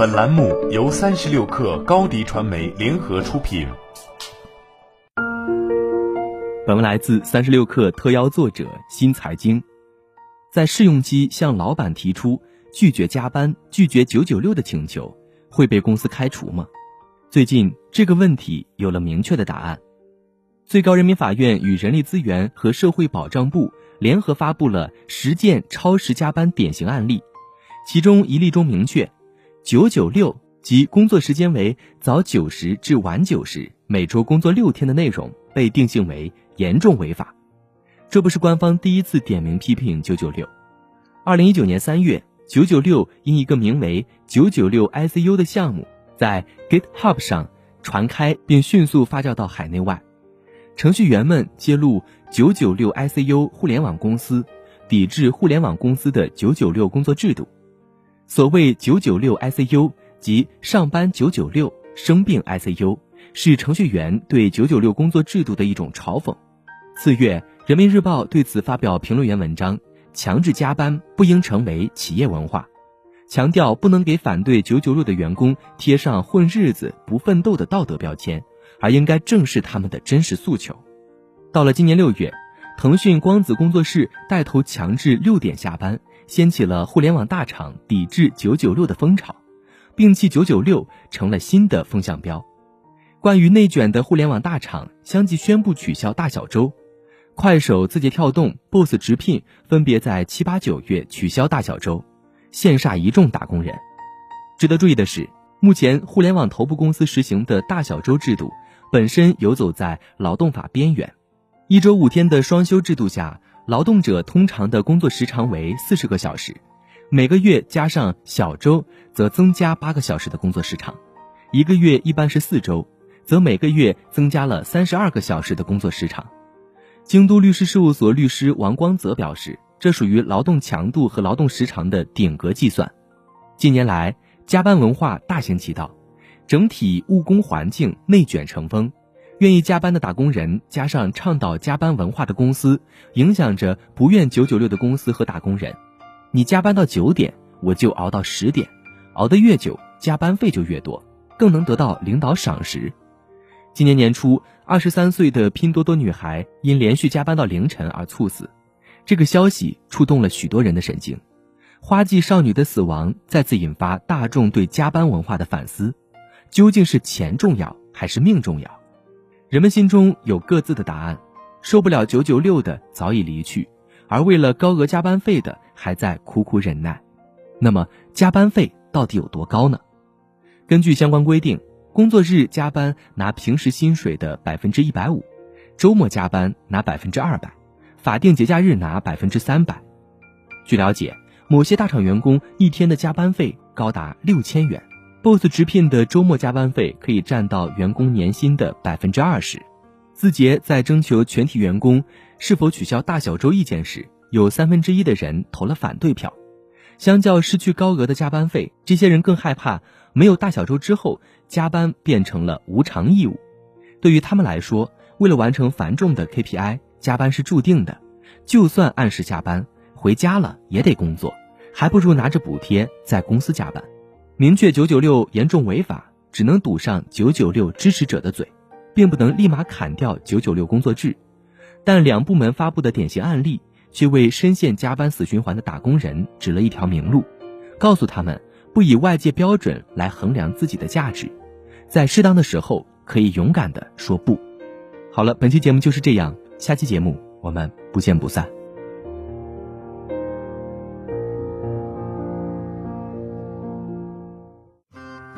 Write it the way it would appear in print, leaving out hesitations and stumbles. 本栏目由36氪高迪传媒联合出品。本文来自36氪特邀作者新财经。在试用期向老板提出拒绝加班、拒绝996的请求，会被公司开除吗？最近这个问题有了明确的答案。最高人民法院与人力资源和社会保障部联合发布了10件超时加班典型案例，其中一例中明确，996即工作时间为早9时至晚9时，每周工作6天的内容被定性为严重违法。这不是官方第一次点名批评996。2019年3月，996因一个名为 996ICU 的项目在 GitHub 上传开并迅速发酵到海内外。程序员们揭露 996ICU 互联网公司抵制互联网公司的996工作制度。所谓 996ICU 即上班996生病 ICU， 是程序员对996工作制度的一种嘲讽。次月，人民日报对此发表评论员文章，强制加班不应成为企业文化，强调不能给反对996的员工贴上混日子不奋斗的道德标签，而应该正视他们的真实诉求。到了今年6月，腾讯光子工作室带头强制6点下班，掀起了互联网大厂抵制996的风潮，摒弃996成了新的风向标。关于内卷的互联网大厂相继宣布取消大小周，快手、字节跳动、Boss 直聘分别在7、8、9月取消大小周，羡煞一众打工人。值得注意的是，目前互联网头部公司实行的大小周制度本身游走在劳动法边缘。1周5天的双休制度下，劳动者通常的工作时长为40个小时，每个月加上小周则增加8个小时的工作时长，一个月一般是4周，则每个月增加了32个小时的工作时长。京都律师事务所律师王光泽表示，这属于劳动强度和劳动时长的顶格计算。近年来，加班文化大行其道，整体务工环境内卷成风，愿意加班的打工人加上倡导加班文化的公司，影响着不愿996的公司和打工人。你加班到9点，我就熬到10点，熬得越久，加班费就越多，更能得到领导赏识。今年年初，23岁的拼多多女孩因连续加班到凌晨而猝死。这个消息触动了许多人的神经，花季少女的死亡再次引发大众对加班文化的反思，究竟是钱重要还是命重要？人们心中有各自的答案，受不了996的早已离去，而为了高额加班费的还在苦苦忍耐。那么加班费到底有多高呢？根据相关规定，工作日加班拿平时薪水的 150%， 周末加班拿 200%，法定节假日拿 300%。 据了解，某些大厂员工一天的加班费高达6000元， Boss 直聘的周末加班费可以占到员工年薪的 20%。 字节在征求全体员工是否取消大小周意见时，有1/3的人投了反对票。相较失去高额的加班费，这些人更害怕没有大小周之后，加班变成了无偿义务。对于他们来说，为了完成繁重的 KPI，加班是注定的，就算按时加班，回家了也得工作，还不如拿着补贴在公司加班。明确996严重违法，只能堵上996支持者的嘴，并不能立马砍掉996工作制。但两部门发布的典型案例，却为深陷加班死循环的打工人指了一条明路，告诉他们不以外界标准来衡量自己的价值，在适当的时候可以勇敢地说不。好了，本期节目就是这样。下期节目我们不见不散。